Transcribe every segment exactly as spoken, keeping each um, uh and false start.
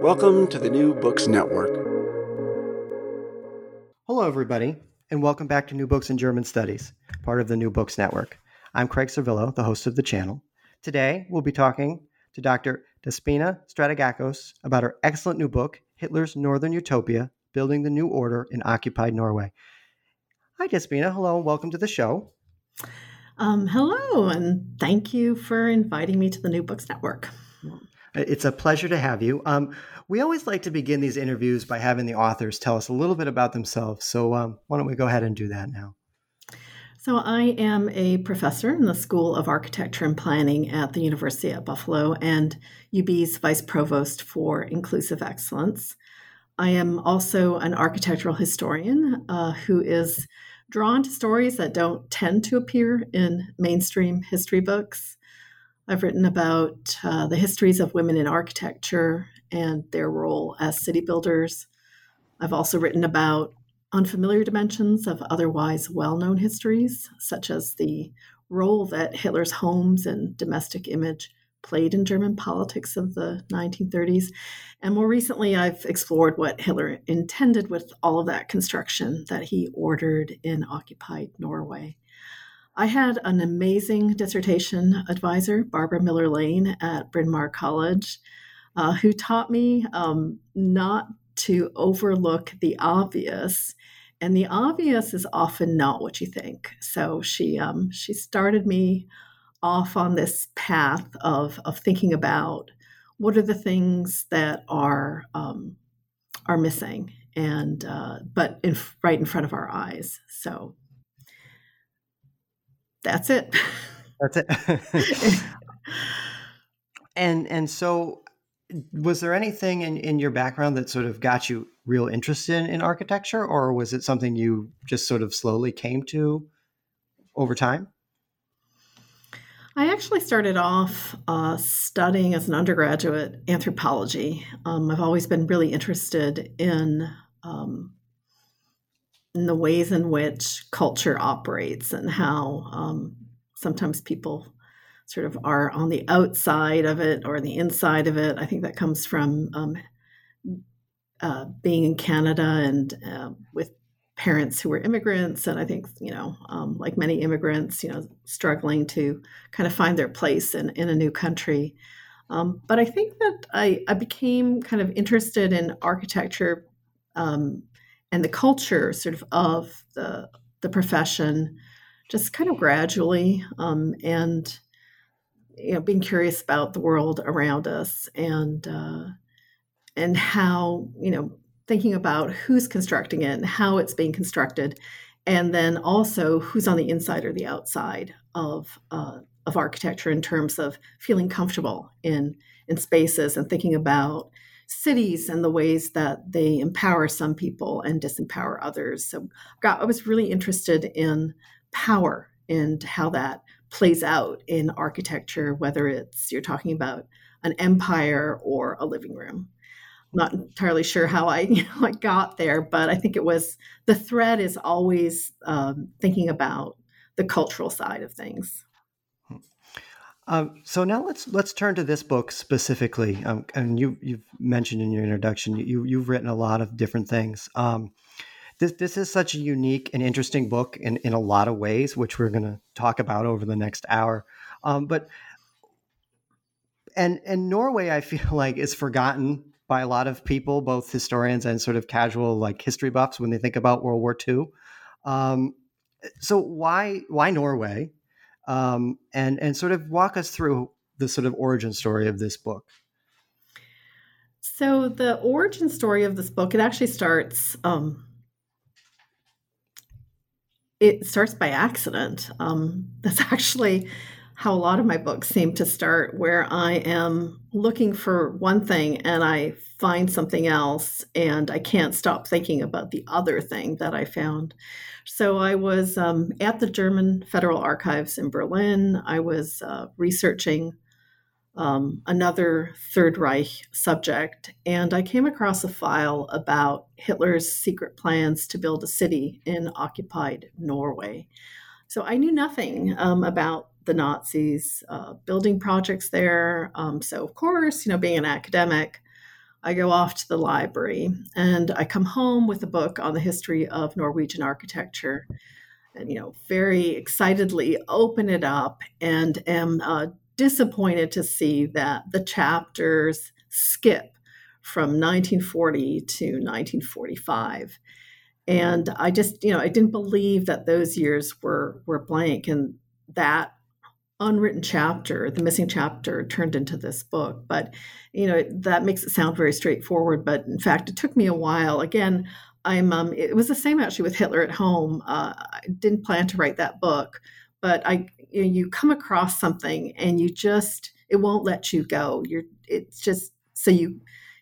Welcome to the New Books Network. Hello, everybody, and welcome back to New Books in German Studies, part of the New Books Network. I'm Craig Servillo, the host of the channel. Today, we'll be talking to Doctor Despina Stratigakos about her excellent new book, Hitler's Northern Utopia, Building the New Order in Occupied Norway. Hi, Despina. Hello, and welcome to the show. Um, hello, and thank you for inviting me to the New Books Network. It's a pleasure to have you. Um, we always like to begin these interviews by having the authors tell us a little bit about themselves. So um, why don't we go ahead and do that now? So I am a professor in the School of Architecture and Planning at the University at Buffalo and U B's Vice Provost for Inclusive Excellence. I am also an architectural historian uh, who is drawn to stories that don't tend to appear in mainstream history books. I've written about uh, the histories of women in architecture and their role as city builders. I've also written about unfamiliar dimensions of otherwise well-known histories, such as the role that Hitler's homes and domestic image played in German politics of the nineteen thirties. And more recently, I've explored what Hitler intended with all of that construction that he ordered in occupied Norway. I had an amazing dissertation advisor, Barbara Miller Lane at Bryn Mawr College, uh, who taught me um, not to overlook the obvious. And the obvious is often not what you think. So she um, she started me off on this path of, of thinking about what are the things that are um, are missing, and uh, but in, right in front of our eyes. So. That's it. That's it. and and so was there anything in, in your background that sort of got you real interested in, in architecture, or was it something you just sort of slowly came to over time? I actually started off uh, studying as an undergraduate anthropology. Um, I've always been really interested in um and the ways in which culture operates and how um, sometimes people sort of are on the outside of it or the inside of it. I think that comes from um, uh, being in Canada and uh, with parents who were immigrants. And I think, you know, um, like many immigrants, you know, struggling to kind of find their place in, in a new country. Um, but I think that I, I became kind of interested in architecture um and the culture sort of of the the profession just kind of gradually um, and, you know, being curious about the world around us and, uh, and how, you know, thinking about who's constructing it and how it's being constructed, and then also who's on the inside or the outside of, uh, of architecture in terms of feeling comfortable in, in spaces and thinking about cities and the ways that they empower some people and disempower others. So God, I was really interested in power and how that plays out in architecture, whether it's you're talking about an empire or a living room. I'm not entirely sure how I, you know, I got there, but I think it was the thread is always um, thinking about the cultural side of things. Um, so now let's let's turn to this book specifically. Um, and you you've mentioned in your introduction, you you've written a lot of different things. Um, this this is such a unique and interesting book in, in a lot of ways, which we're going to talk about over the next hour. Um, but and and Norway, I feel like, is forgotten by a lot of people, both historians and sort of casual like history buffs when they think about World War Two. Um, so why why Norway? Um, and, and sort of walk us through the sort of origin story of this book. So the origin story of this book, it actually starts, um, it starts by accident. Um, that's actually how a lot of my books seem to start, where I am looking for one thing and I find something else and I can't stop thinking about the other thing that I found. So I was um, at the German Federal Archives in Berlin. I was uh, researching um, another Third Reich subject, and I came across a file about Hitler's secret plans to build a city in occupied Norway. So I knew nothing um, about the Nazis uh, building projects there. Um, so of course, you know, being an academic, I go off to the library and I come home with a book on the history of Norwegian architecture and, you know, very excitedly open it up and am uh, disappointed to see that the chapters skip from nineteen forty to nineteen forty-five. And I just, you know, I didn't believe that those years were were blank. And that unwritten chapter, the missing chapter, turned into this book. But, you know, that makes it sound very straightforward. But in fact, it took me a while. Again, I'm. Um, it was the same actually with Hitler at Home. Uh, I didn't plan to write that book, but I, you know, you come across something and you just, it won't let you go. You're, it's just so you,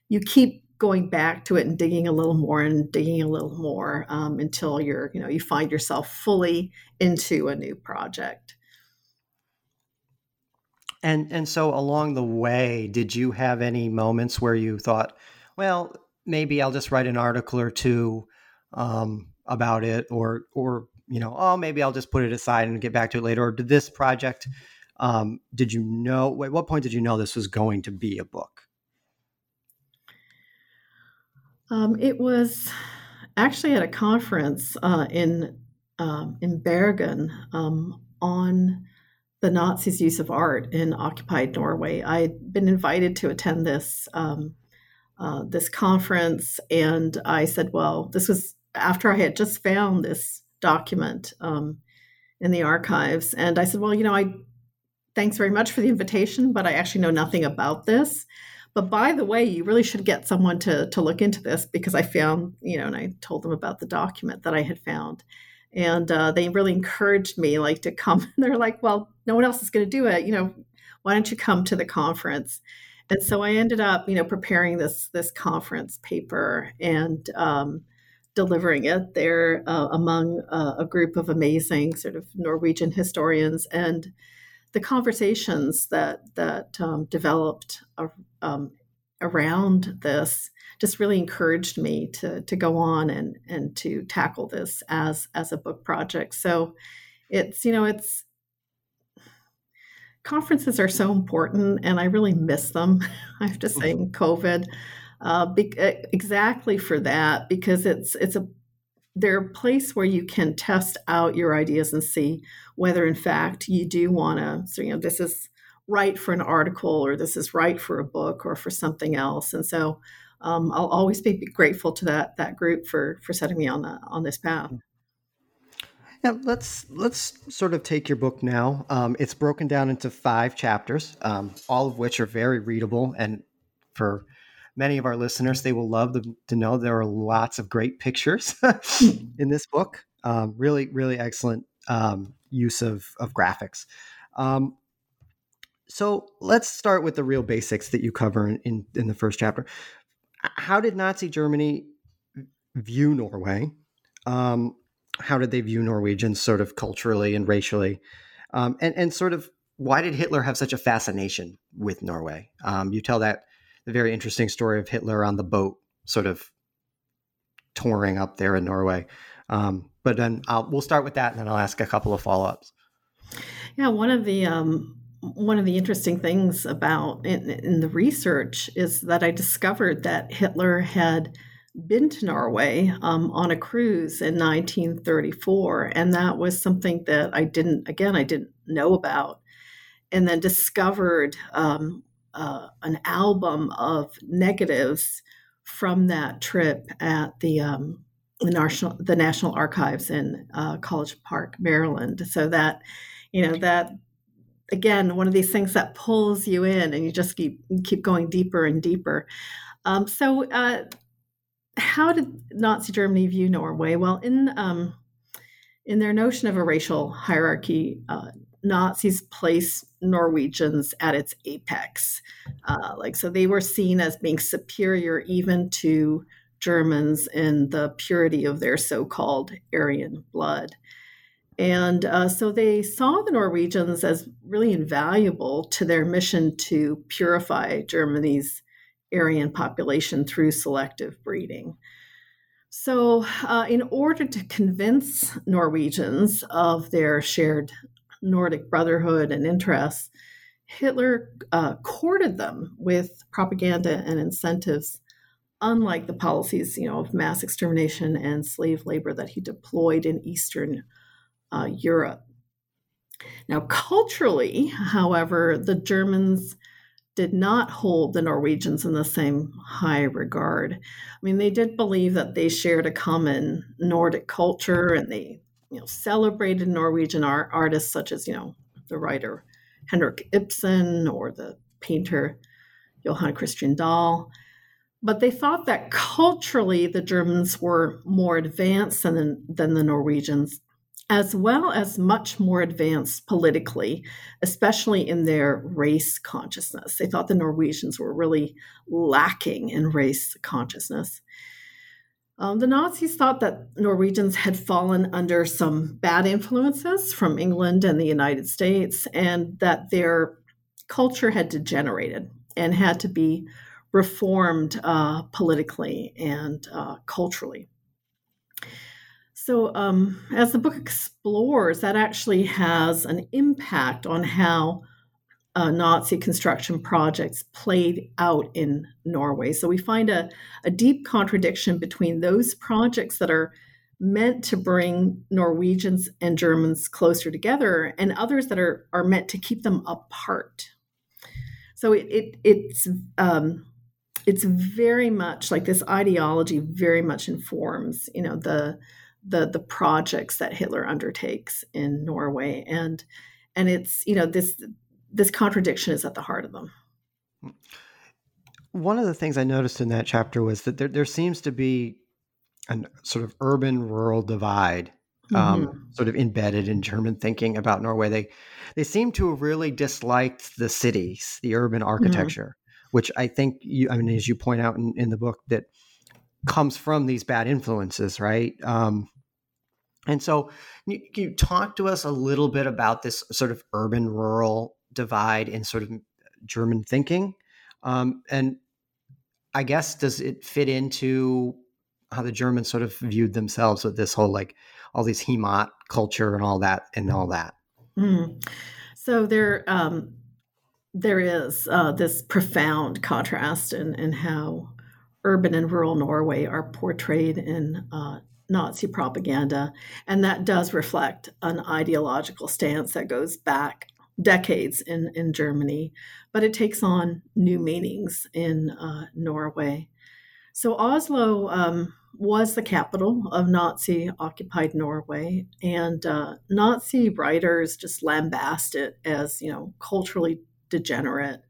you keep going back to it and digging a little more and digging a little more um, until you're, you know, you find yourself fully into a new project. And and so along the way, did you have any moments where you thought, well, maybe I'll just write an article or two um, about it, or or you know, oh, maybe I'll just put it aside and get back to it later. Or did this project? Um, did you know? At what point did you know this was going to be a book? Um, it was actually at a conference uh, in uh, in Bergen um, on the Nazis' use of art in occupied Norway. I had been invited to attend this um, uh, this conference, and I said, "Well, this was after I had just found this document um, in the archives," and I said, "Well, you know, I thanks very much for the invitation, but I actually know nothing about this. But by the way, you really should get someone to to look into this because I found, you know," and I told them about the document that I had found. And uh, they really encouraged me like to come. They're like, well, no one else is going to do it. You know, why don't you come to the conference? And so I ended up, you know, preparing this this conference paper and um, delivering it there uh, among uh, a group of amazing sort of Norwegian historians. And the conversations that that um, developed uh, um, around this just really encouraged me to to go on and and to tackle this as as a book project. So it's, you know, it's conferences are so important and I really miss them. I have to say in COVID uh, be, exactly for that, because it's it's a they're a place where you can test out your ideas and see whether, in fact, you do want to, so, you know, this is right for an article or this is right for a book or for something else. And so um, I'll always be grateful to that that group for for setting me on the, on this path. Now, let's let's sort of take your book now. Um, it's broken down into five chapters, um, all of which are very readable. And for many of our listeners, they will love the, to know there are lots of great pictures in this book. Um, really, really excellent um, use of, of graphics. Um, so let's start with the real basics that you cover in, in, in the first chapter. How did Nazi Germany view Norway? Um, how did they view Norwegians sort of culturally and racially? Um, and, and sort of why did Hitler have such a fascination with Norway? Um, you tell that the very interesting story of Hitler on the boat sort of touring up there in Norway. Um, but then I'll, we'll start with that and then I'll ask a couple of follow-ups. Yeah, one of the um, one of the interesting things about in, in the research is that I discovered that Hitler had been to Norway um, on a cruise in nineteen thirty-four. And that was something that I didn't, again, I didn't know about. And then discovered um Uh, an album of negatives from that trip at the um, the national the National Archives in uh, College Park, Maryland. So that, you know, that again, one of these things that pulls you in, and you just keep keep going deeper and deeper. Um, so, uh, how did Nazi Germany view Norway? Well, in um, in their notion of a racial hierarchy, uh, Nazis place Norwegians at its apex. Uh, like, so they were seen as being superior even to Germans in the purity of their so-called Aryan blood. And uh, so they saw the Norwegians as really invaluable to their mission to purify Germany's Aryan population through selective breeding. So uh, in order to convince Norwegians of their shared Nordic brotherhood and interests, Hitler uh, courted them with propaganda and incentives, unlike the policies, you know, of mass extermination and slave labor that he deployed in Eastern uh, Europe. Now, culturally, however, the Germans did not hold the Norwegians in the same high regard. I mean, they did believe that they shared a common Nordic culture, and they, you know, celebrated Norwegian art, artists such as, you know, the writer Henrik Ibsen or the painter Johan Christian Dahl. But they thought that culturally the Germans were more advanced than, than the Norwegians, as well as much more advanced politically, especially in their race consciousness. They thought the Norwegians were really lacking in race consciousness. Um, the Nazis thought that Norwegians had fallen under some bad influences from England and the United States, and that their culture had degenerated and had to be reformed uh, politically and uh, culturally. So um, as the book explores, that actually has an impact on how uh, Nazi construction projects played out in Norway. So we find a, a deep contradiction between those projects that are meant to bring Norwegians and Germans closer together and others that are, are meant to keep them apart. So it, it it's um, it's very much like this ideology very much informs, you know, the the the projects that Hitler undertakes in Norway. And and it's, you know, this this contradiction is at the heart of them. One of the things I noticed in that chapter was that there, there seems to be a sort of urban-rural divide um, mm-hmm. sort of embedded in German thinking about Norway. They they seem to have really disliked the cities, the urban architecture, mm-hmm. which I think, you, I mean, as you point out in, in the book, that comes from these bad influences, right? Um, and so can you, can you talk to us a little bit about this sort of urban-rural divide in sort of German thinking? Um, and I guess, does it fit into how the Germans sort of viewed themselves with this whole, like, all these Heimat culture and all that and all that? Mm. So there, um, there is uh, this profound contrast in, in how urban and rural Norway are portrayed in uh, Nazi propaganda. And that does reflect an ideological stance that goes back decades in, in Germany, but it takes on new meanings in uh, Norway. So Oslo um, was the capital of Nazi-occupied Norway, and uh, Nazi writers just lambast it as, you know, culturally degenerate.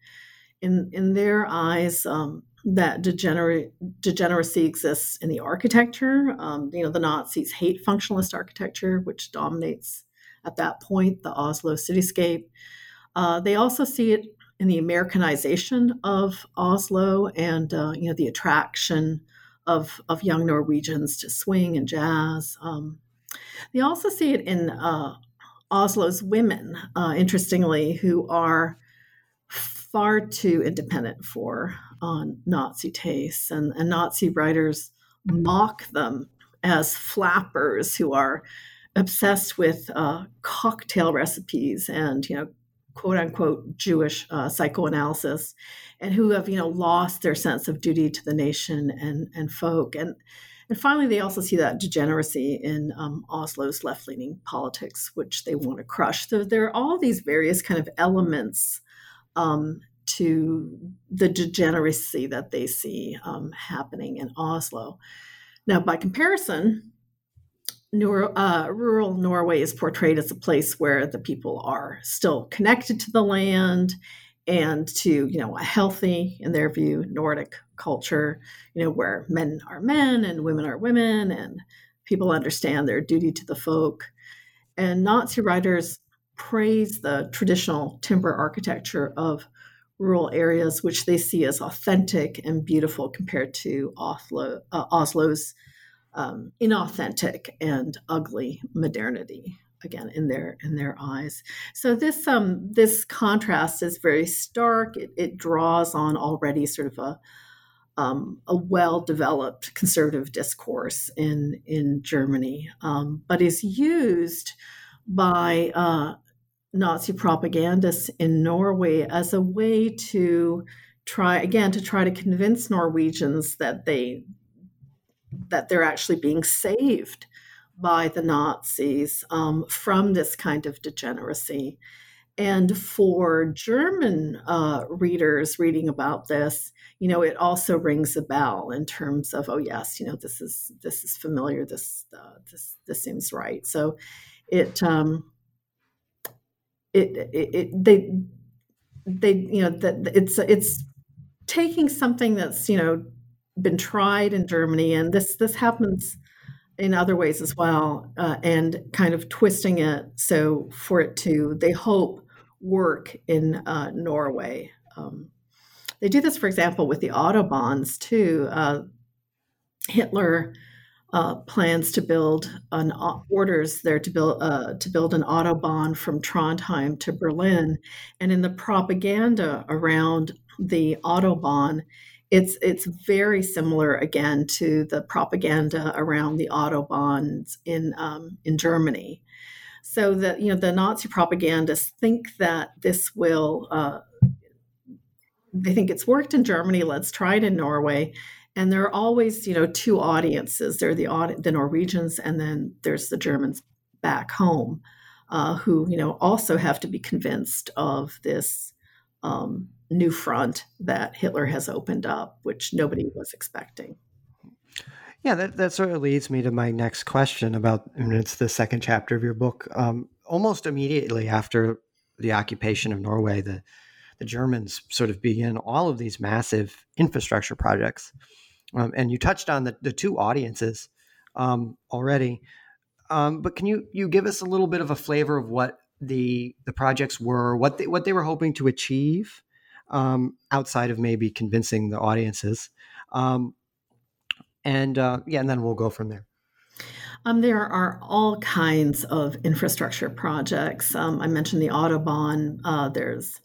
In, in their eyes, um, that degener- degeneracy exists in the architecture. Um, you know, the Nazis hate functionalist architecture, which dominates at that point the Oslo cityscape. Uh, they also see it in the Americanization of Oslo and, uh, you know, the attraction of, of young Norwegians to swing and jazz. Um, they also see it in uh, Oslo's women, uh, interestingly, who are far too independent for uh, Nazi tastes, and, and Nazi writers mock them as flappers who are obsessed with uh, cocktail recipes and, you know, quote unquote Jewish uh, psychoanalysis, and who have, you know, lost their sense of duty to the nation and, and folk. And and finally, they also see that degeneracy in um, Oslo's left-leaning politics, which they want to crush. So there are all these various kind of elements Um, to the degeneracy that they see um, happening in Oslo. Now, by comparison, neuro, uh, rural Norway is portrayed as a place where the people are still connected to the land and to, you know, a healthy, in their view, Nordic culture, you know, where men are men and women are women and people understand their duty to the folk. And Nazi writers praise the traditional timber architecture of rural areas, which they see as authentic and beautiful compared to Oslo, uh, Oslo's um, inauthentic and ugly modernity, again, in their in their eyes. So this um, this contrast is very stark. It, it draws on already sort of a Um, a well-developed conservative discourse in, in Germany, um, but is used by uh, Nazi propagandists in Norway as a way to try, again, to try to convince Norwegians that they that they're actually being saved by the Nazis um, from this kind of degeneracy. And for German uh, readers reading about this, you know, it also rings a bell in terms of, oh yes, you know, this is this is familiar. This uh, this this seems right. So, it um, it, it it they they you know that it's it's taking something that's you know been tried in Germany, and this this happens in other ways as well, uh, and kind of twisting it so for it to, they hope, work in uh, Norway. Um, they do this, for example, with the Autobahns too. Uh, Hitler uh, plans to build an uh, orders there to build uh, to build an Autobahn from Trondheim to Berlin, and in the propaganda around the Autobahn, It's it's very similar again to the propaganda around the Autobahns in um, in Germany. So that you know the Nazi propagandists think that this will uh, they think it's worked in Germany. Let's try it in Norway. And there are always you know two audiences. There are the the Norwegians, and then there's the Germans back home, uh, who you know also have to be convinced of this Um, new front that Hitler has opened up, which nobody was expecting. Yeah, that, that sort of leads me to my next question about, and it's the second chapter of your book. Um, almost immediately after the occupation of Norway, the, the Germans sort of begin all of these massive infrastructure projects. Um, and you touched on the, the two audiences um, already, um, but can you, you give us a little bit of a flavor of what the the projects were, what they, what they were hoping to achieve? Um, outside of maybe convincing the audiences. Um, and uh, yeah, and then we'll go from there. Um, there are all kinds of infrastructure projects. Um, I mentioned the Autobahn. Uh, there's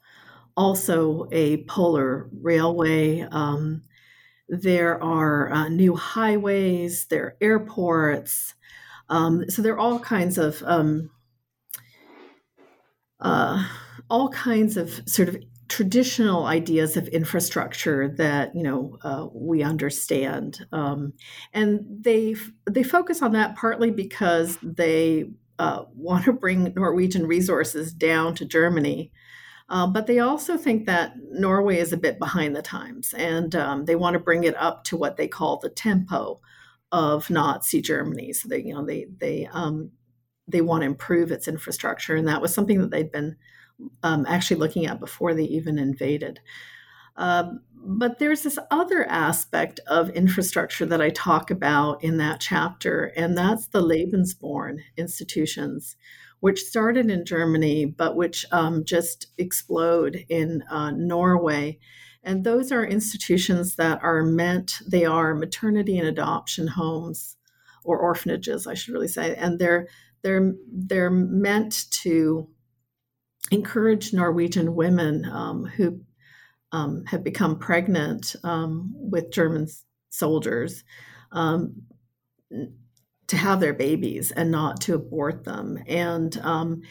also a polar railway. Um, there are uh, new highways. There are airports. Um, so there are all kinds of, um, uh, all kinds of sort of traditional ideas of infrastructure that you know uh, we understand, um, and they they focus on that partly because they uh, want to bring Norwegian resources down to Germany, uh, but they also think that Norway is a bit behind the times, and um, they want to bring it up to what they call the tempo of Nazi Germany. So they you know they they um, they want to improve its infrastructure, and that was something that they'd been Um, actually looking at before they even invaded. Uh, but there's this other aspect of infrastructure that I talk about in that chapter, and that's the Lebensborn institutions, which started in Germany, but which um, just explode in uh, Norway. And those are institutions that are meant, they are maternity and adoption homes, or orphanages, I should really say. And they're they're they're meant to encourage Norwegian women um, who um, have become pregnant um, with German soldiers um, to have their babies and not to abort them. And um,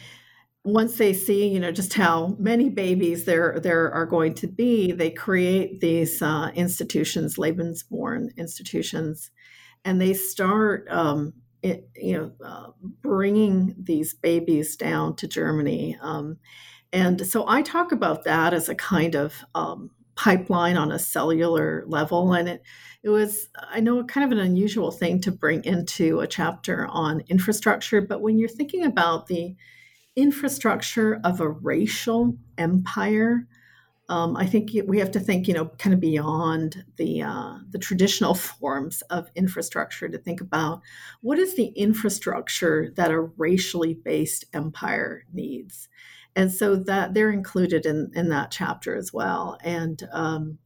once they see, you know, just how many babies there there are going to be, they create these uh, institutions, Lebensborn institutions, and they start Um, It, you know, uh, bringing these babies down to Germany. Um, and so I talk about that as a kind of um, pipeline on a cellular level. And it, it was, I know, kind of an unusual thing to bring into a chapter on infrastructure. But when you're thinking about the infrastructure of a racial empire, um, I think we have to think, you know, kind of beyond the uh, the traditional forms of infrastructure to think about what is the infrastructure that a racially based empire needs, and so that they're included in in that chapter as well. And um,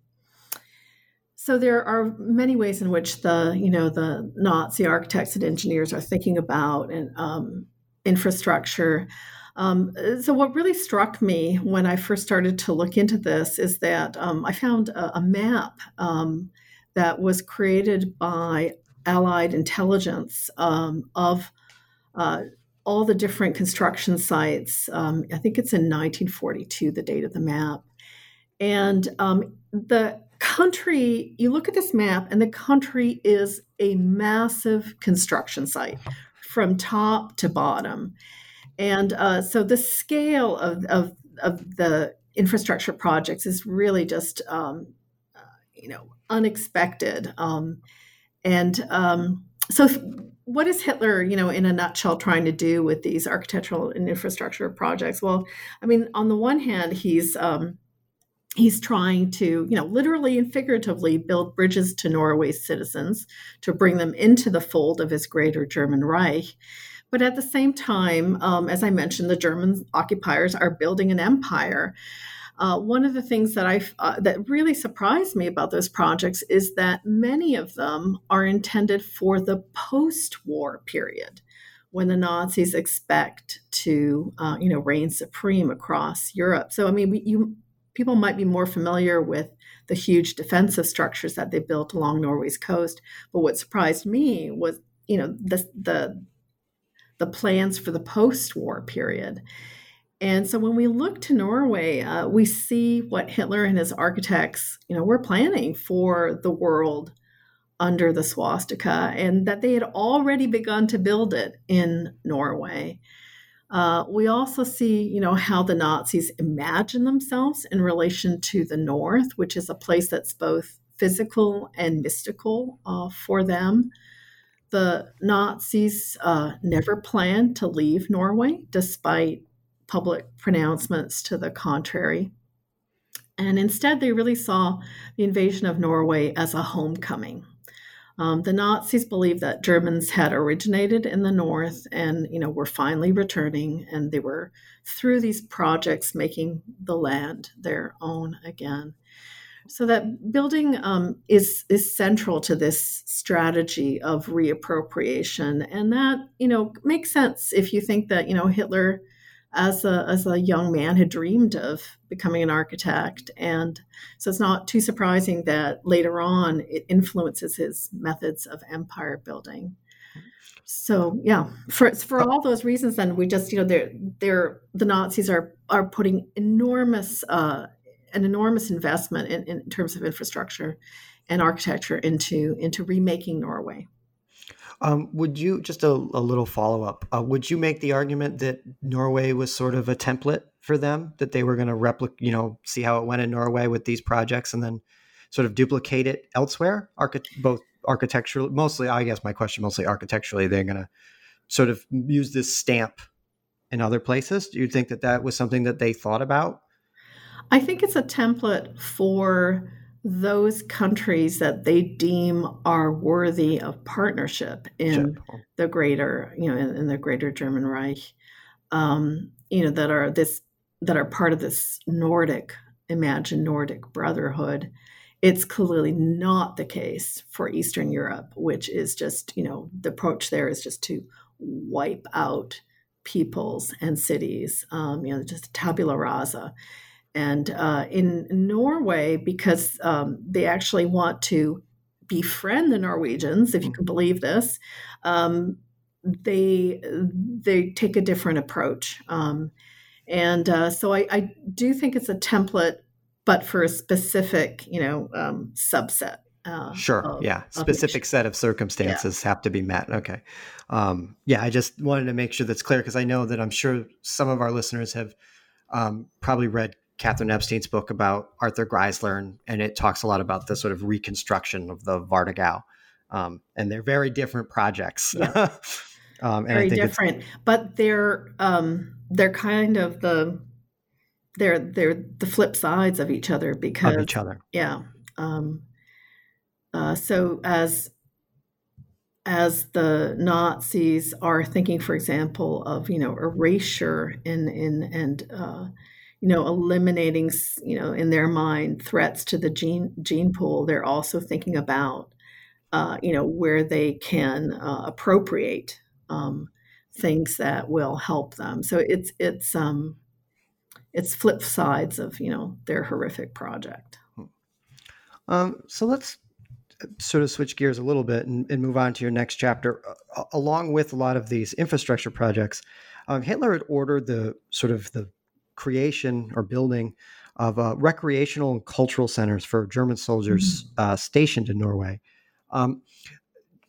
so there are many ways in which the you know the Nazi architects and engineers are thinking about and um, infrastructure. Um, so what really struck me when I first started to look into this is that um, I found a, a map um, that was created by Allied intelligence um, of uh, all the different construction sites. Um, I think it's in nineteen forty-two, the date of the map. And um, the country, you look at this map, and the country is a massive construction site from top to bottom. And uh, so the scale of, of, of the infrastructure projects is really just, um, uh, you know, unexpected. Um, and um, so if, what is Hitler, you know, in a nutshell trying to do with these architectural and infrastructure projects? Well, I mean, on the one hand, he's um, he's trying to, you know, literally and figuratively build bridges to Norway's citizens to bring them into the fold of his greater German Reich. But at the same time, um, as I mentioned, the German occupiers are building an empire. Uh, one of the things that I uh, that really surprised me about those projects is that many of them are intended for the post-war period, when the Nazis expect to, uh, you know, reign supreme across Europe. So I mean, we, you people might be more familiar with the huge defensive structures that they built along Norway's coast. But what surprised me was, you know, the the the plans for the post-war period. And so when we look to Norway, uh, we see what Hitler and his architects, you know, were planning for the world under the swastika, and that they had already begun to build it in Norway. Uh, we also see, you know, how the Nazis imagine themselves in relation to the North, which is a place that's both physical and mystical uh, for them. The Nazis uh, never planned to leave Norway, despite public pronouncements to the contrary. And instead, they really saw the invasion of Norway as a homecoming. Um, the Nazis believed that Germans had originated in the North and, you know, were finally returning, and they were, through these projects, making the land their own again. So that building um, is is central to this strategy of reappropriation, and that, you know, makes sense if you think that, you know, Hitler, as a as a young man, had dreamed of becoming an architect, and so it's not too surprising that later on it influences his methods of empire building. So yeah, for for all those reasons, then we just, you know, they're they're the Nazis are are putting enormous. Uh, an enormous investment in, in terms of infrastructure and architecture into, into remaking Norway. Um, would you, just a, a little follow-up, uh, would you make the argument that Norway was sort of a template for them, that they were going to replicate, you know, see how it went in Norway with these projects and then sort of duplicate it elsewhere, Archi- both architecturally, mostly, I guess my question, mostly architecturally, they're going to sort of use this stamp in other places? Do you think that that was something that they thought about? I think it's a template for those countries that they deem are worthy of partnership in the greater, you know, in, in the greater German Reich, um, you know, that are this that are part of this Nordic, imagined Nordic brotherhood. It's clearly not the case for Eastern Europe, which is just, you know, the approach there is just to wipe out peoples and cities, um, you know, just tabula rasa. And uh, in Norway, because um, they actually want to befriend the Norwegians, if you can believe this, um, they they take a different approach. Um, and uh, so I, I do think it's a template, but for a specific, you know, um, subset. Uh, sure. Of, yeah. Specific set of circumstances yeah. have to be met. Okay. Um, yeah. I just wanted to make sure that's clear, because I know that I'm sure some of our listeners have um, probably read Catherine Epstein's book about Arthur Greisler, and, and it talks a lot about the sort of reconstruction of the Warthegau. Um, and they're very different projects. Yeah. um, and very I think different, but they're um, they're kind of the they're they're the flip sides of each other because of each other. Yeah. Um, uh, so as as the Nazis are thinking, for example, of, you know, erasure in in and. Uh, you know, eliminating, you know, in their mind, threats to the gene gene pool, they're also thinking about, uh, you know, where they can uh, appropriate um, things that will help them. So it's it's um, it's flip sides of, you know, their horrific project. Um, so let's sort of switch gears a little bit and, and move on to your next chapter. Uh, along with a lot of these infrastructure projects, um, Hitler had ordered the sort of the creation or building of uh, recreational and cultural centers for German soldiers mm-hmm. uh, stationed in Norway. Um,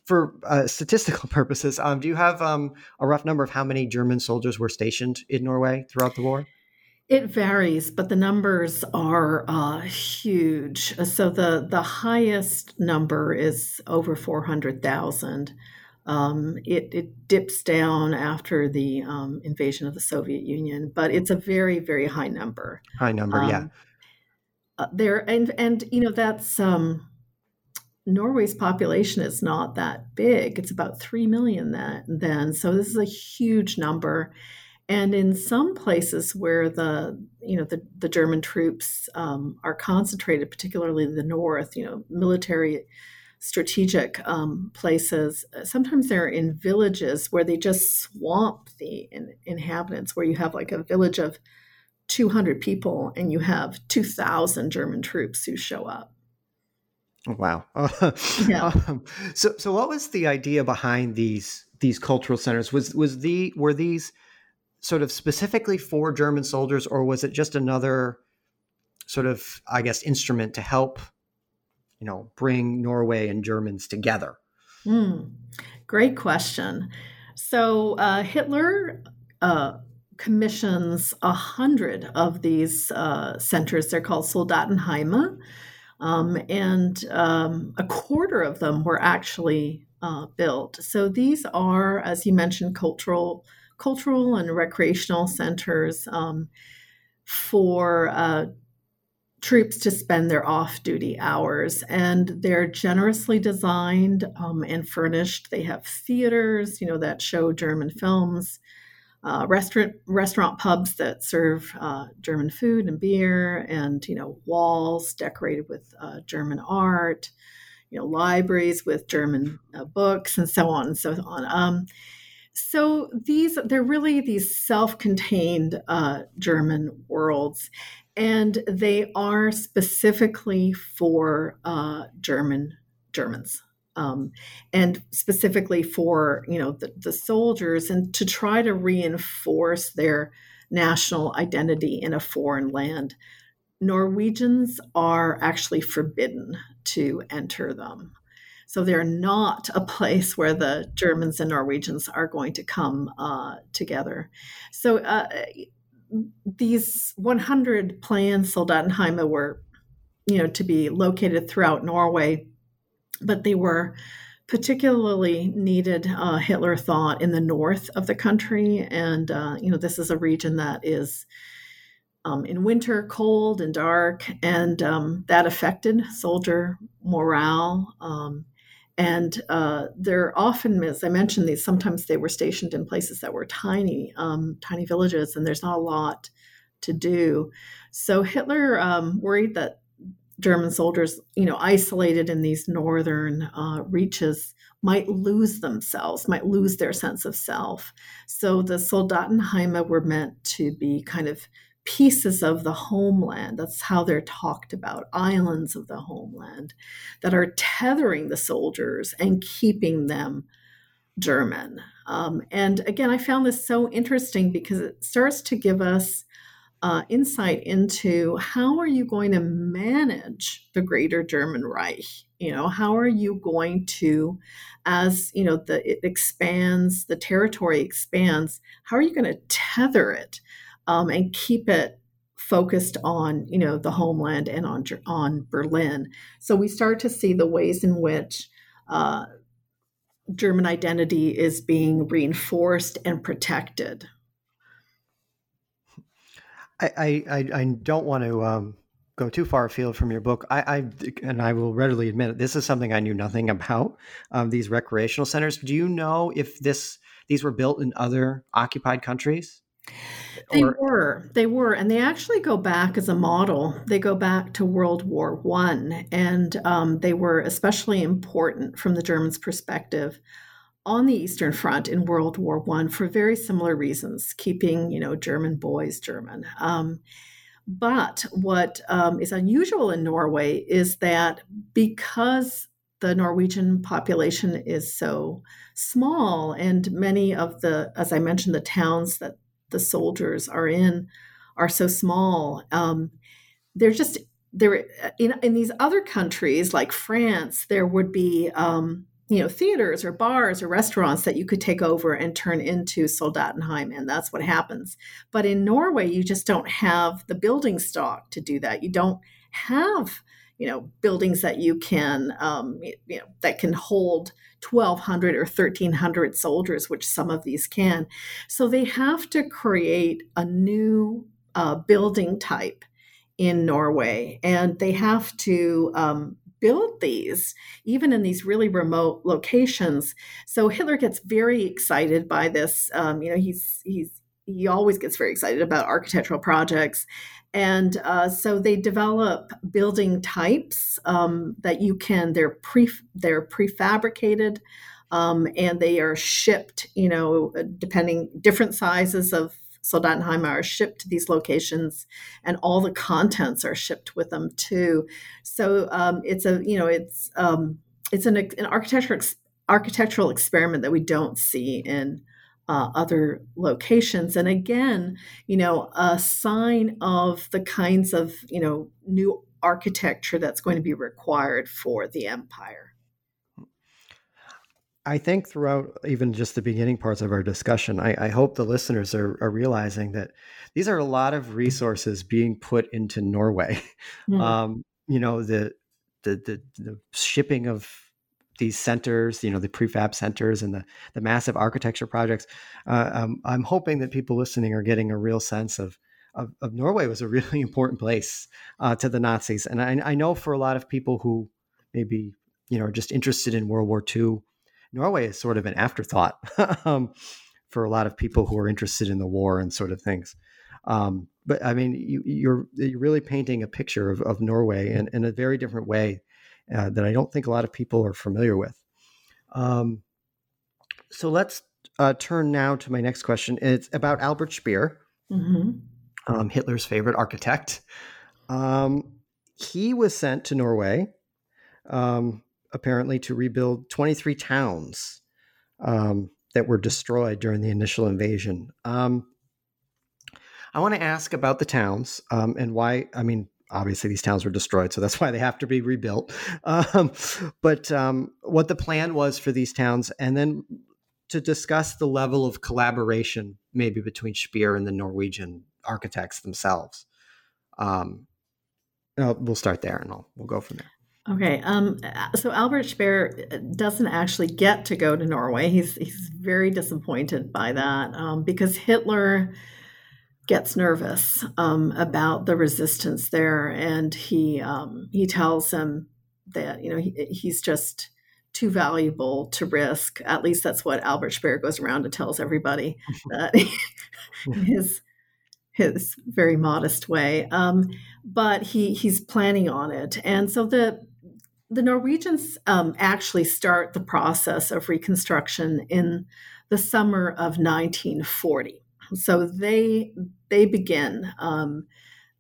for uh, statistical purposes, um, do you have um, a rough number of how many German soldiers were stationed in Norway throughout the war? It varies, but the numbers are uh, huge. So the, the highest number is over four hundred thousand. Um, it, it dips down after the um, invasion of the Soviet Union, but it's a very, very high number. High number, um, yeah. Uh, there and, and, you know, that's um, Norway's population is not that big. It's about three million that, then. So this is a huge number. And in some places where the, you know, the, the German troops um, are concentrated, particularly the north, you know, military strategic um, places, sometimes they're in villages where they just swamp the in, inhabitants, where you have like a village of two hundred people and you have two thousand German troops who show up. Wow. Uh, yeah. um, so, so what was the idea behind these, these cultural centers? Was, was the, were these sort of specifically for German soldiers, or was it just another sort of, I guess, instrument to help, you know, bring Norway and Germans together? Mm, great question. So uh, Hitler uh, commissions a hundred of these uh, centers. They're called Soldatenheime, um, and um, a quarter of them were actually uh, built. So these are, as you mentioned, cultural cultural and recreational centers um, for uh, troops to spend their off-duty hours. And they're generously designed um, and furnished. They have theaters, you know, that show German films, uh, restaurant restaurant pubs that serve uh, German food and beer, and, you know, walls decorated with uh, German art, you know, libraries with German uh, books, and so on and so on. Um, So these, they're really these self-contained uh, German worlds, and they are specifically for uh, German Germans, um, and specifically for, you know, the, the soldiers, and to try to reinforce their national identity in a foreign land. Norwegians are actually forbidden to enter them. So they're not a place where the Germans and Norwegians are going to come uh, together. So uh, these one hundred planned Soldatenheime were, you know, to be located throughout Norway, but they were particularly needed, uh, Hitler thought, in the north of the country. And, uh, you know, this is a region that is Um, in winter, cold and dark, and um, that affected soldier morale. Um, and uh, they're often, as I mentioned, these sometimes they were stationed in places that were tiny, um, tiny villages, and there's not a lot to do. So Hitler um, worried that German soldiers, you know, isolated in these northern uh, reaches, might lose themselves, might lose their sense of self. So the Soldatenheime were meant to be kind of pieces of the homeland. That's how they're talked about, islands of the homeland that are tethering the soldiers and keeping them German. Um, and again, I found this so interesting because it starts to give us uh, insight into how are you going to manage the greater German Reich? You know, how are you going to, as, you know, the, it expands, the territory expands, how are you going to tether it? Um, and keep it focused on, you know, the homeland and on on Berlin. So we start to see the ways in which uh, German identity is being reinforced and protected. I I, I don't want to um, go too far afield from your book. I, I and I will readily admit it, this is something I knew nothing about. Um, these recreational centers. Do you know if this these were built in other occupied countries? They or, were, they were, and they actually go back as a model. They go back to World War One, and um, they were especially important from the Germans' perspective on the Eastern Front in World War One for very similar reasons, keeping, you know, German boys German. Um, but what um, is unusual in Norway is that because the Norwegian population is so small, and many of the, as I mentioned, the towns that the soldiers are in are so small. Um, they're just there in in these other countries like France, there would be um, you know, theaters or bars or restaurants that you could take over and turn into Soldatenheim, and that's what happens. But in Norway, you just don't have the building stock to do that. You don't have, you know, buildings that you can, um, you know, that can hold twelve hundred or thirteen hundred soldiers, which some of these can. So they have to create a new uh, building type in Norway, and they have to um, build these, even in these really remote locations. So Hitler gets very excited by this. Um, you know, he's he's he always gets very excited about architectural projects. And uh, so they develop building types um, that you can, they're, pre, they're prefabricated um, and they are shipped, you know, depending, different sizes of Soldatenheime are shipped to these locations, and all the contents are shipped with them too. So um, it's a, you know, it's um, it's an, an architectural, architectural experiment that we don't see in Uh, other locations. And again, you know, a sign of the kinds of, you know, new architecture that's going to be required for the empire. I think throughout even just the beginning parts of our discussion, I, I hope the listeners are, are realizing that these are a lot of resources being put into Norway. Mm-hmm. Um, you know, the, the, the, the shipping of these centers, you know, the prefab centers and the, the massive architecture projects. Uh, um, I'm hoping that people listening are getting a real sense of of, of Norway was a really important place uh, to the Nazis. And I, I know for a lot of people who maybe, you know, are just interested in World War Two, Norway is sort of an afterthought um, for a lot of people who are interested in the war and sort of things. Um, but I mean, you, you're, you're really painting a picture of, of Norway in, in a very different way Uh, that I don't think a lot of people are familiar with. Um, so let's uh, turn now to my next question. It's about Albert Speer, mm-hmm. um, Hitler's favorite architect. Um, he was sent to Norway, um, apparently to rebuild twenty-three towns um, that were destroyed during the initial invasion. Um, I want to ask about the towns um, and why, I mean, obviously, these towns were destroyed, so that's why they have to be rebuilt. Um, but um, what the plan was for these towns, and then to discuss the level of collaboration maybe between Speer and the Norwegian architects themselves. Um, we'll start there, and I'll, we'll go from there. Okay, um, so Albert Speer doesn't actually get to go to Norway. He's he's very disappointed by that um, because Hitler gets nervous um, about the resistance there. And he um, he tells him that, you know, he, he's just too valuable to risk. At least that's what Albert Speer goes around and tells everybody that in his, his very modest way. Um, but he he's planning on it. And so the the Norwegians um, actually start the process of reconstruction in the summer of nineteen forty. So they they begin um,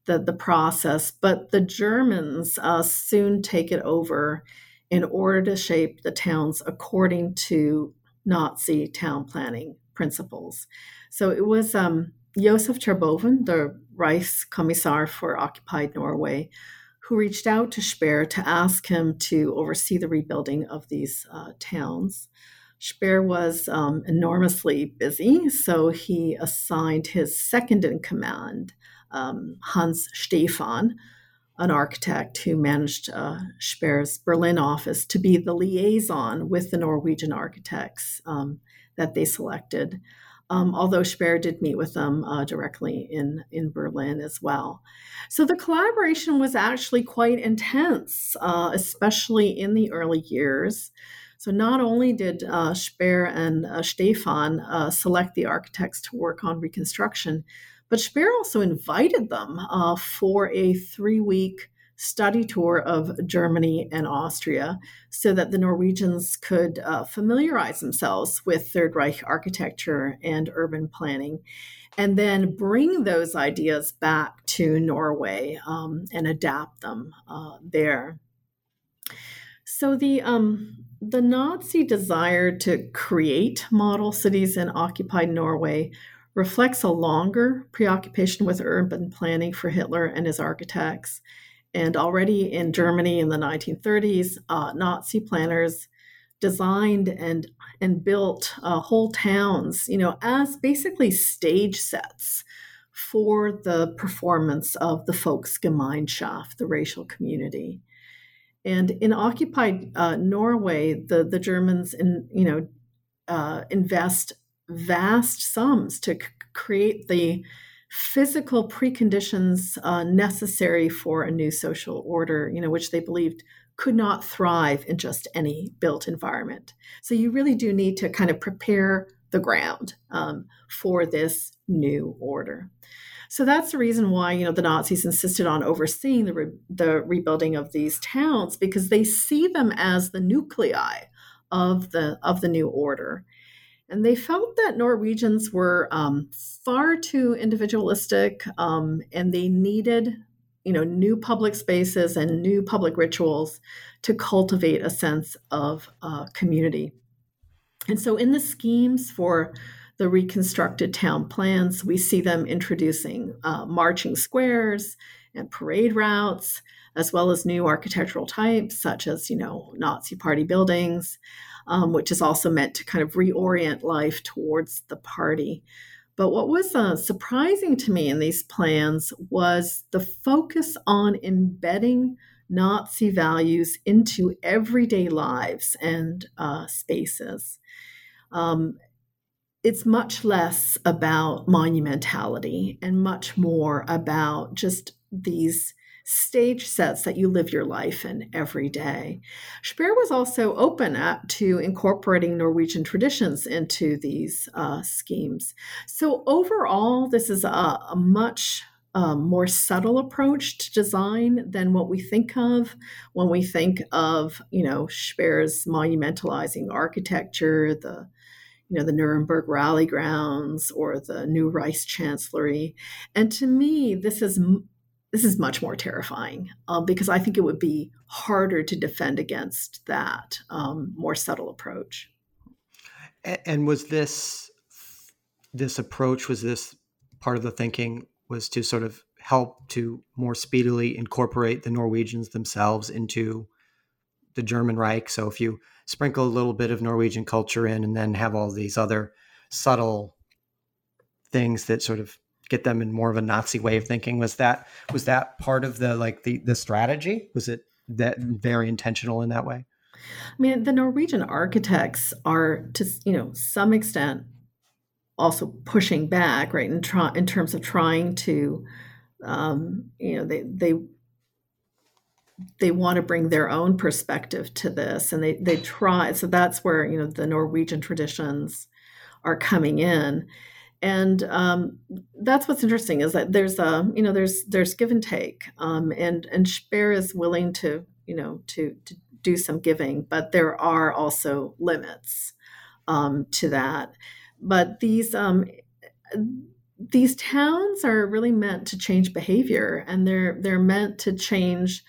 the the process, but the Germans uh, soon take it over in order to shape the towns according to Nazi town planning principles. So it was um, Josef Terboven, the Reichskommissar for occupied Norway, who reached out to Speer to ask him to oversee the rebuilding of these uh, towns. Speer was um, enormously busy, so he assigned his second-in-command, um, Hans Stephan, an architect who managed uh, Speer's Berlin office, to be the liaison with the Norwegian architects um, that they selected, um, although Speer did meet with them uh, directly in, in Berlin as well. So the collaboration was actually quite intense, uh, especially in the early years. So not only did uh, Speer and uh, Stephan uh, select the architects to work on reconstruction, but Speer also invited them uh, for a three-week study tour of Germany and Austria so that the Norwegians could uh, familiarize themselves with Third Reich architecture and urban planning, and then bring those ideas back to Norway um, and adapt them uh, there. So the um, the Nazi desire to create model cities in occupied Norway reflects a longer preoccupation with urban planning for Hitler and his architects. And already in Germany in the nineteen thirties, uh, Nazi planners designed and and built uh, whole towns, you know, as basically stage sets for the performance of the Volksgemeinschaft, the racial community. And in occupied uh, Norway, the, the Germans, in, you know, uh, invest vast sums to c- create the physical preconditions uh, necessary for a new social order, you know, which they believed could not thrive in just any built environment. So you really do need to kind of prepare the ground um, for this new order. So that's the reason why, you know, the Nazis insisted on overseeing the re- the rebuilding of these towns, because they see them as the nuclei of the of the new order. And they felt that Norwegians were um, far too individualistic, um, and they needed, you know, new public spaces and new public rituals to cultivate a sense of uh, community. And so in the schemes for the reconstructed town plans, we see them introducing uh, marching squares and parade routes, as well as new architectural types, such as, you know, Nazi party buildings, um, which is also meant to kind of reorient life towards the party. But what was uh, surprising to me in these plans was the focus on embedding Nazi values into everyday lives and uh, spaces. Um, it's much less about monumentality and much more about just these stage sets that you live your life in every day. Speer was also open up to incorporating Norwegian traditions into these uh, schemes. So overall, this is a, a much um, more subtle approach to design than what we think of when we think of, you know, Speer's monumentalizing architecture, the you know, the Nuremberg rally grounds or the new Reichskanzlei. And to me, this is m- This is much more terrifying uh, because I think it would be harder to defend against that um, more subtle approach. And, and was this this approach, was this part of the thinking was to sort of help to more speedily incorporate the Norwegians themselves into the German Reich? So if you sprinkle a little bit of Norwegian culture in and then have all these other subtle things that sort of get them in more of a Nazi way of thinking. Was that, was that part of the, like the, the strategy? Was it that very intentional in that way? I mean, the Norwegian architects are to, you know, some extent also pushing back, right. In, tr- in terms of trying to, um, you know, they, they, they want to bring their own perspective to this and they, they try. So that's where, you know, the Norwegian traditions are coming in. And um, that's what's interesting is that there's a you know there's there's give and take, um, and and Speer is willing to you know to, to do some giving, but there are also limits um, to that. But these um, these towns are really meant to change behavior, and they're they're meant to change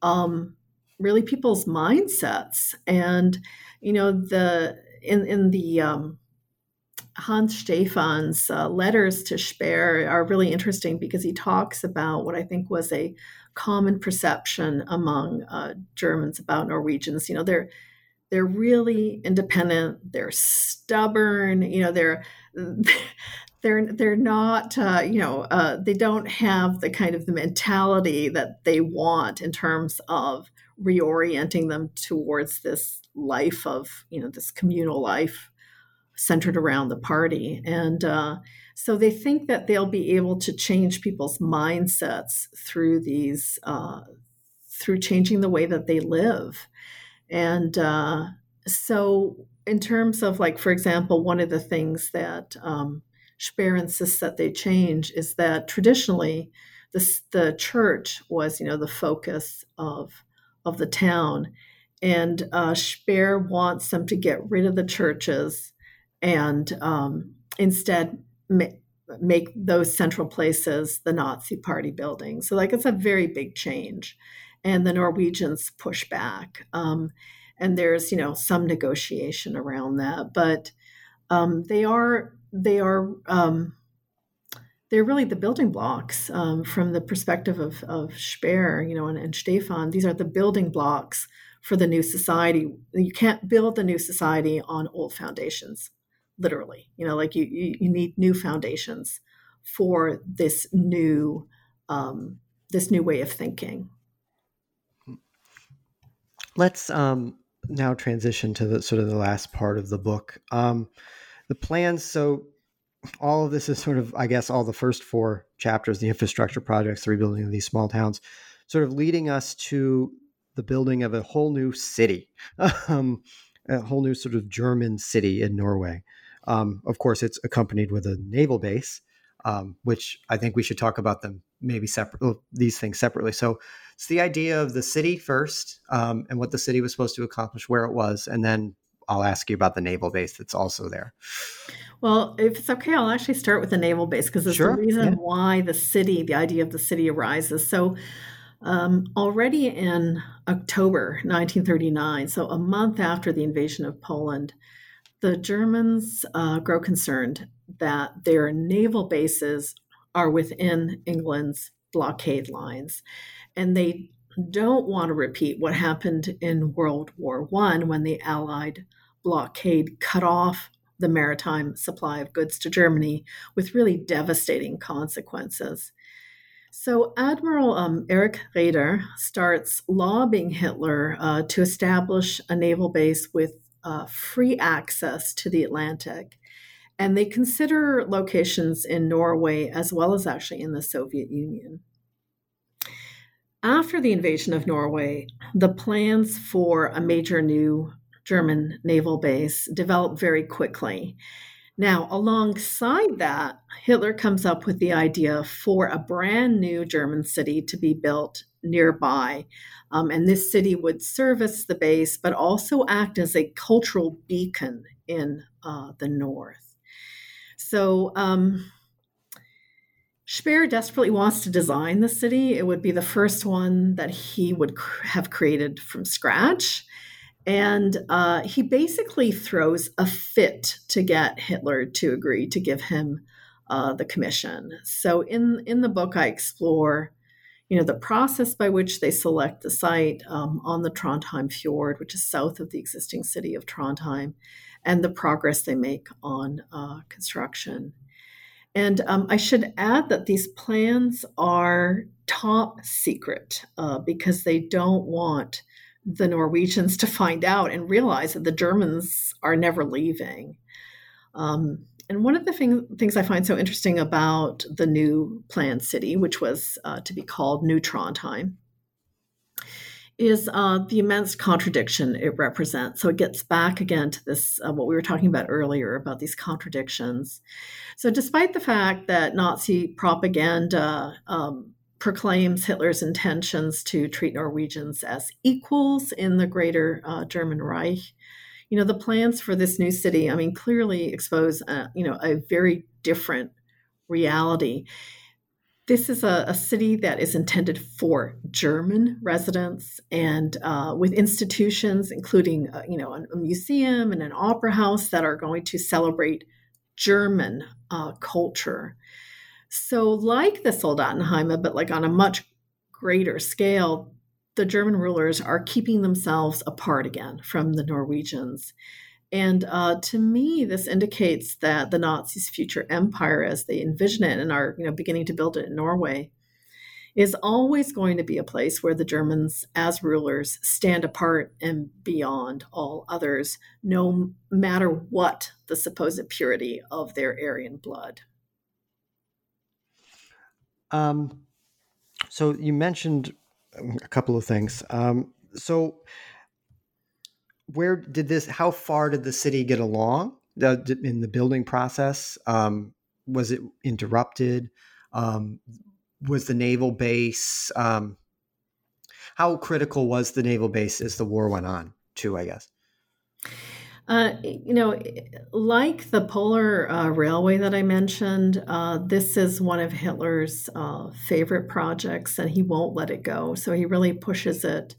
um, really people's mindsets. And you know the in in the um, Hans Stefan's uh, letters to Speer are really interesting because he talks about what I think was a common perception among uh, Germans about Norwegians. You know, they're they're really independent. They're stubborn. You know, they're they're they're not. Uh, you know, uh, they don't have the kind of the mentality that they want in terms of reorienting them towards this life of you know this communal life centered around the party. And uh, so they think that they'll be able to change people's mindsets through these, uh, through changing the way that they live. And uh, so in terms of like, for example, one of the things that um, Speer insists that they change is that traditionally this, the church was, you know, the focus of, of the town. And uh, Speer wants them to get rid of the churches and um, instead ma- make those central places the Nazi party building. So like it's a very big change. and the Norwegians push back. Um, and there's, you know, some negotiation around that, but um, they are they are um, they're really the building blocks um, from the perspective of, of Speer, you know, and, and Stefan. These are the building blocks for the new society. You can't build the new society on old foundations, literally. You know, like you you, you need new foundations for this new um, this new way of thinking. Let's um, now transition to the sort of the last part of the book. Um, the plans, so all of this is sort of, I guess, all the first four chapters, the infrastructure projects, the rebuilding of these small towns, sort of leading us to the building of a whole new city, um, a whole new sort of German city in Norway. Um, of course, it's accompanied with a naval base, um, which I think we should talk about them maybe separate, these things separately. So it's the idea of the city first, um, and what the city was supposed to accomplish, where it was, and then I'll ask you about the naval base that's also there. Well, if it's okay, I'll actually start with the naval base, because it's sure. the reason yeah. why the city, the idea of the city arises. So um, already in October nineteen thirty-nine, so a month after the invasion of Poland, the Germans uh, grow concerned that their naval bases are within England's blockade lines. And they don't want to repeat what happened in World War One when the Allied blockade cut off the maritime supply of goods to Germany with really devastating consequences. So Admiral um, Erich Raeder starts lobbying Hitler uh, to establish a naval base with uh, free access to the Atlantic. And they consider locations in Norway as well as actually in the Soviet Union. After the invasion of Norway, the plans for a major new German naval base developed very quickly. Now, alongside that, Hitler comes up with the idea for a brand new German city to be built nearby. Um, and this city would service the base, but also act as a cultural beacon in uh, the north. So, um, Speer desperately wants to design the city. It would be the first one that he would cr- have created from scratch. And uh, he basically throws a fit to get Hitler to agree to give him uh, the commission. So in, in the book, I explore, you know, the process by which they select the site um, on the Trondheim Fjord, which is south of the existing city of Trondheim, and the progress they make on uh, construction. And um, I should add that these plans are top secret uh, because they don't want the Norwegians to find out and realize that the Germans are never leaving. Um, and one of the thing, things I find so interesting about the new planned city, which was uh, to be called New Trondheim, is uh, the immense contradiction it represents. So it gets back again to this, uh, what we were talking about earlier about these contradictions. So despite the fact that Nazi propaganda um, proclaims Hitler's intentions to treat Norwegians as equals in the greater uh, German Reich, you know, the plans for this new city, I mean, clearly expose, uh, you know, a very different reality. This is a, a city that is intended for German residents and uh, with institutions, including, uh, you know, a museum and an opera house that are going to celebrate German uh, culture. So like the Soldatenheime, but like on a much greater scale, the German rulers are keeping themselves apart again from the Norwegians. And uh, to me, this indicates that the Nazis' future empire, as they envision it and are, you know, beginning to build it in Norway, is always going to be a place where the Germans, as rulers, stand apart and beyond all others, no matter what the supposed purity of their Aryan blood. Um, so you mentioned a couple of things. Um, so... Where did this, how far did the city get along in the building process? Um, was it interrupted? Um, was the naval base, um, how critical was the naval base as the war went on too, I guess? Uh, you know, like the Polar uh, Railway that I mentioned, uh, this is one of Hitler's uh, favorite projects, and he won't let it go. So he really pushes it,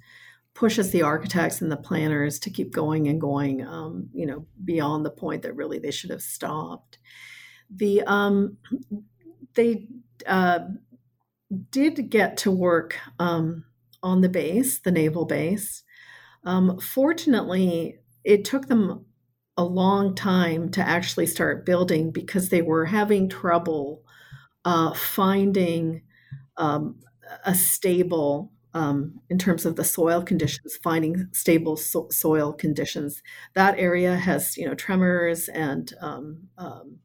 pushes the architects and the planners to keep going and going, um, you know, beyond the point that really they should have stopped. The um, they uh, did get to work um, on the base, the naval base. Um, fortunately, it took them a long time to actually start building because they were having trouble uh, finding um, a stable, um, in terms of the soil conditions, finding stable so- soil conditions. That area has, you know, tremors and um, um,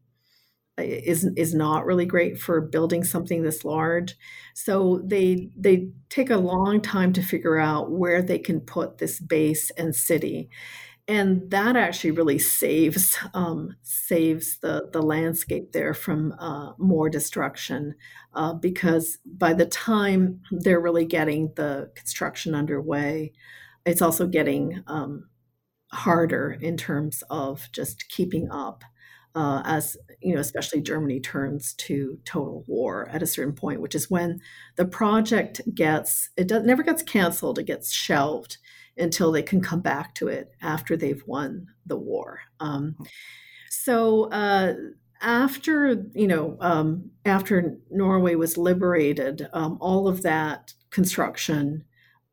is is not really great for building something this large. So they they take a long time to figure out where they can put this base and city. And that actually really saves um, saves the, the landscape there from uh, more destruction, uh, because by the time they're really getting the construction underway, it's also getting um, harder in terms of just keeping up uh, as, you know, especially Germany turns to total war at a certain point, which is when the project gets, it does, never gets canceled, it gets shelved until they can come back to it after they've won the war. Um, so uh, after, you know, um, after Norway was liberated, um, all of that construction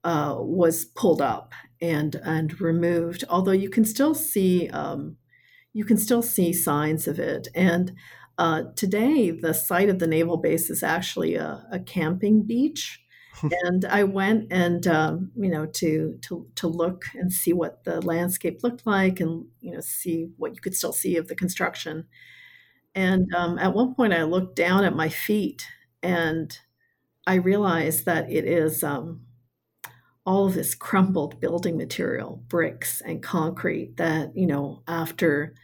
uh, was pulled up and and removed. Although you can still see um, you can still see signs of it. And uh, today, the site of the naval base is actually a, a camping beach. And I went and, um, you know, to, to, to look and see what the landscape looked like and, you know, see what you could still see of the construction. And um, at one point I looked down at my feet and I realized that it is um, all of this crumbled building material, bricks and concrete that, you know, after,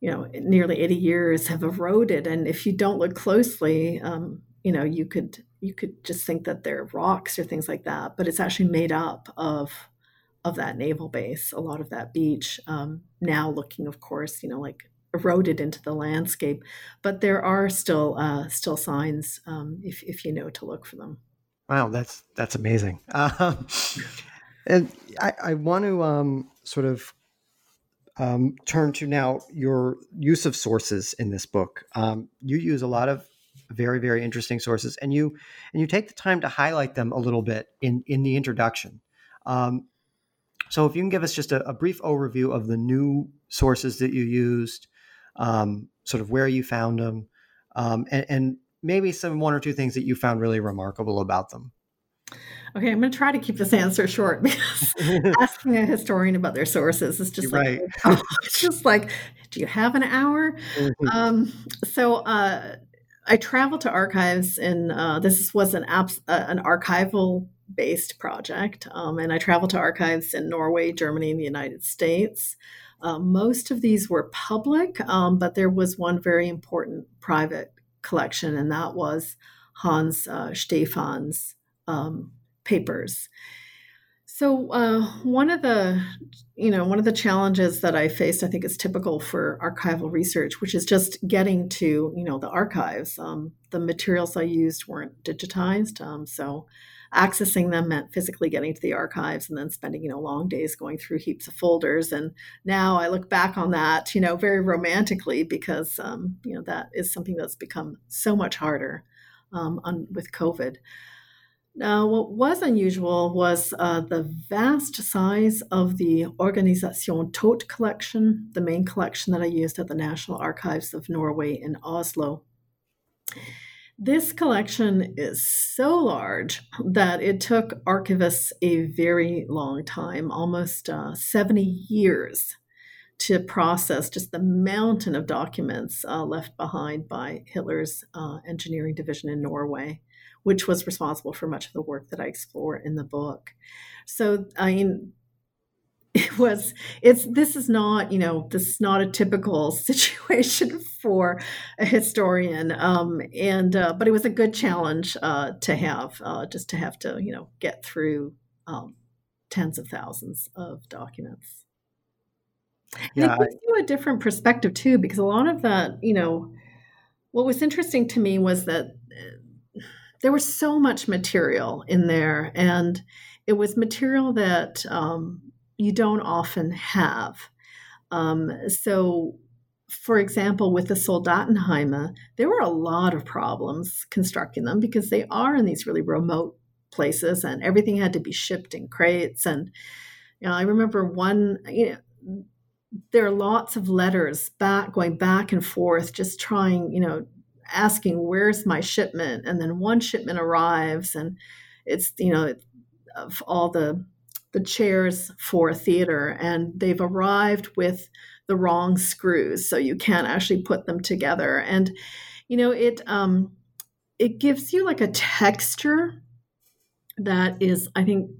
you know, nearly eighty years have eroded. And if you don't look closely, um, you know, you could... you could just think that they're rocks or things like that, but it's actually made up of of that naval base, a lot of that beach, um, now looking, of course, you know, like eroded into the landscape. But there are still uh, still signs, um, if if you know to look for them. Wow, that's that's amazing. Um, and I, I want to um, sort of um, turn to now your use of sources in this book. Um, you use a lot of very, very interesting sources. And you and you take the time to highlight them a little bit in, in the introduction. Um, so if you can give us just a, a brief overview of the new sources that you used, um, sort of where you found them, um, and, and maybe some one or two things that you found really remarkable about them. Okay, I'm going to try to keep this answer short because asking a historian about their sources is just like, right. It's just like, do you have an hour? Mm-hmm. Um, so... Uh, I traveled to archives, and uh, this was an abs- uh, an archival-based project, um, and I traveled to archives in Norway, Germany, and the United States. Uh, most of these were public, um, but there was one very important private collection, and that was Hans uh, Stefan's um, papers. So uh, one of the, you know, one of the challenges that I faced, I think, is typical for archival research, which is just getting to, you know, the archives. Um, the materials I used weren't digitized, um, so accessing them meant physically getting to the archives and then spending, you know, long days going through heaps of folders. And now I look back on that, you know, very romantically because, um, you know, that is something that's become so much harder um, on, with COVID. Now, what was unusual was uh, the vast size of the Organisation Todt collection, the main collection that I used at the National Archives of Norway in Oslo. This collection is so large that it took archivists a very long time, almost uh, seventy years, to process just the mountain of documents uh, left behind by Hitler's uh, engineering division in Norway, which was responsible for much of the work that I explore in the book. So I mean, it was, it's, this is not, you know, this is not a typical situation for a historian. Um, and, uh, but it was a good challenge uh, to have, uh, just to have to, you know, get through um, tens of thousands of documents. Yeah, and it gives you a different perspective too, because a lot of that, you know, what was interesting to me was that there was so much material in there, and it was material that um, you don't often have. Um, so, for example, with the Soldatenheime, there were a lot of problems constructing them because they are in these really remote places, and everything had to be shipped in crates. And you know, I remember one, you know, there are lots of letters back going back and forth, just trying, you know, asking, where's my shipment? And then one shipment arrives, and it's, you know, of all the the chairs for a theater, and they've arrived with the wrong screws, so you can't actually put them together. And, you know, it um, it gives you like a texture that is, I think,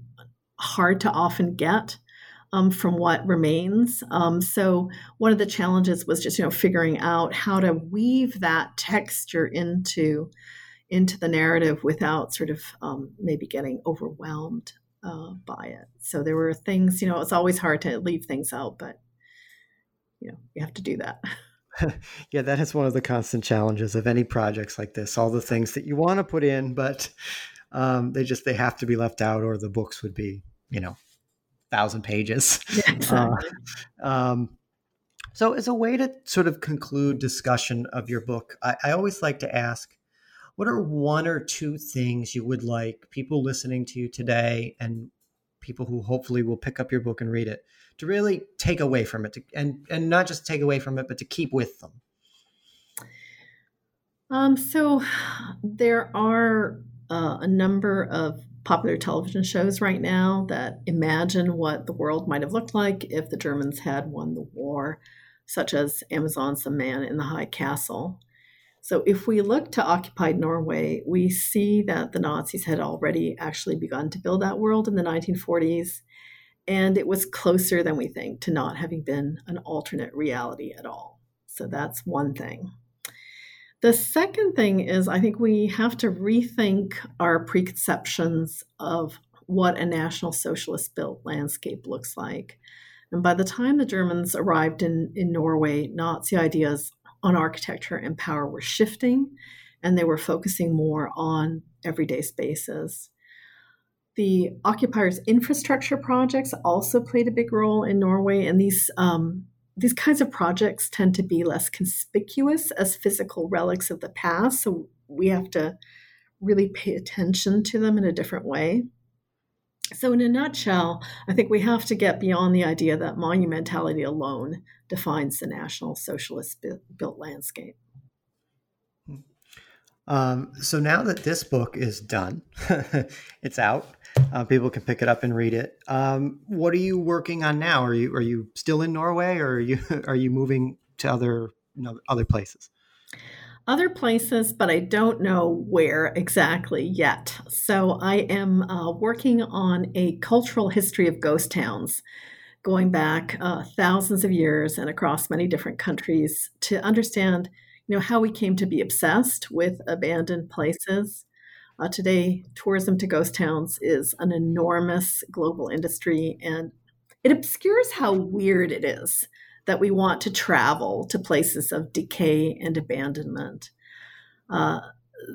hard to often get um, from what remains. Um, so one of the challenges was just, you know, figuring out how to weave that texture into, into the narrative without sort of um, maybe getting overwhelmed Uh, by it. So there were things, you know, it's always hard to leave things out, but, you know, you have to do that. Yeah, that is one of the constant challenges of any projects like this, all the things that you want to put in, but um, they just, they have to be left out, or the books would be, you know, thousand pages. Yeah, exactly. uh, um, so as a way to sort of conclude discussion of your book, I, I always like to ask, what are one or two things you would like people listening to you today and people who hopefully will pick up your book and read it to really take away from it to, and, and not just take away from it, but to keep with them? Um, so there are uh, a number of popular television shows right now that imagine what the world might have looked like if the Germans had won the war, such as Amazon's The Man in the High Castle. So if we look to occupied Norway, we see that the Nazis had already actually begun to build that world in the nineteen forties, and it was closer than we think to not having been an alternate reality at all. So that's one thing. The second thing is, I think we have to rethink our preconceptions of what a National Socialist built landscape looks like. And by the time the Germans arrived in, in Norway, Nazi ideas on architecture and power were shifting, and they were focusing more on everyday spaces. The occupiers' infrastructure projects also played a big role in Norway, and these um, these kinds of projects tend to be less conspicuous as physical relics of the past, so we have to really pay attention to them in a different way. So in a nutshell, I think we have to get beyond the idea that monumentality alone defines the National Socialist built landscape. Um, so now that this book is done, it's out, uh, people can pick it up and read it. Um, what are you working on now? Are you are you still in Norway, or are you are you moving to other you know, other places? Other places, but I don't know where exactly yet. So I am uh, working on a cultural history of ghost towns, going back uh, thousands of years and across many different countries to understand, you know, how we came to be obsessed with abandoned places. Uh, today, tourism to ghost towns is an enormous global industry, and it obscures how weird it is that we want to travel to places of decay and abandonment. Uh,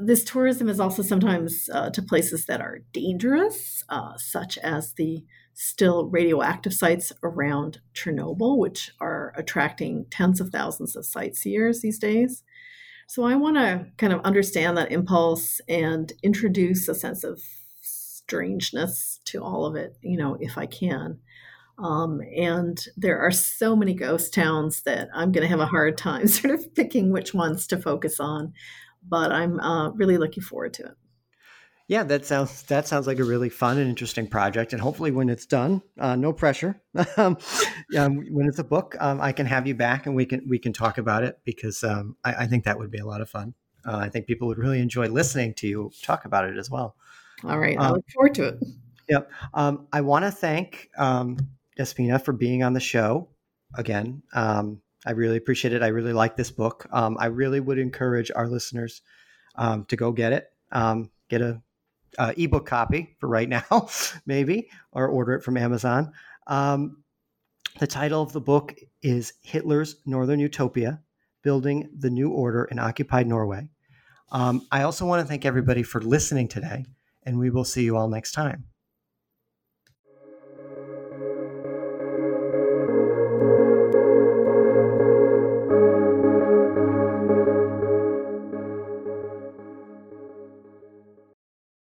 this tourism is also sometimes uh, to places that are dangerous, uh, such as the still radioactive sites around Chernobyl, which are attracting tens of thousands of sightseers these days. So I want to kind of understand that impulse and introduce a sense of strangeness to all of it, you know, if I can. Um, and there are so many ghost towns that I'm going to have a hard time sort of picking which ones to focus on, but I'm uh, really looking forward to it. Yeah, that sounds that sounds like a really fun and interesting project. And hopefully when it's done, uh, no pressure, um, when it's a book, um, I can have you back and we can we can talk about it, because um, I, I think that would be a lot of fun. Uh, I think people would really enjoy listening to you talk about it as well. All right. I um, look forward to it. Yep. Um, I want to thank... Um, Despina, for being on the show again. Um, I really appreciate it. I really like this book. Um, I really would encourage our listeners um, to go get it, um, get a, a ebook copy for right now, maybe, or order it from Amazon. Um, The title of the book is Hitler's Northern Utopia, Building the New Order in Occupied Norway. Um, I also want to thank everybody for listening today, and we will see you all next time.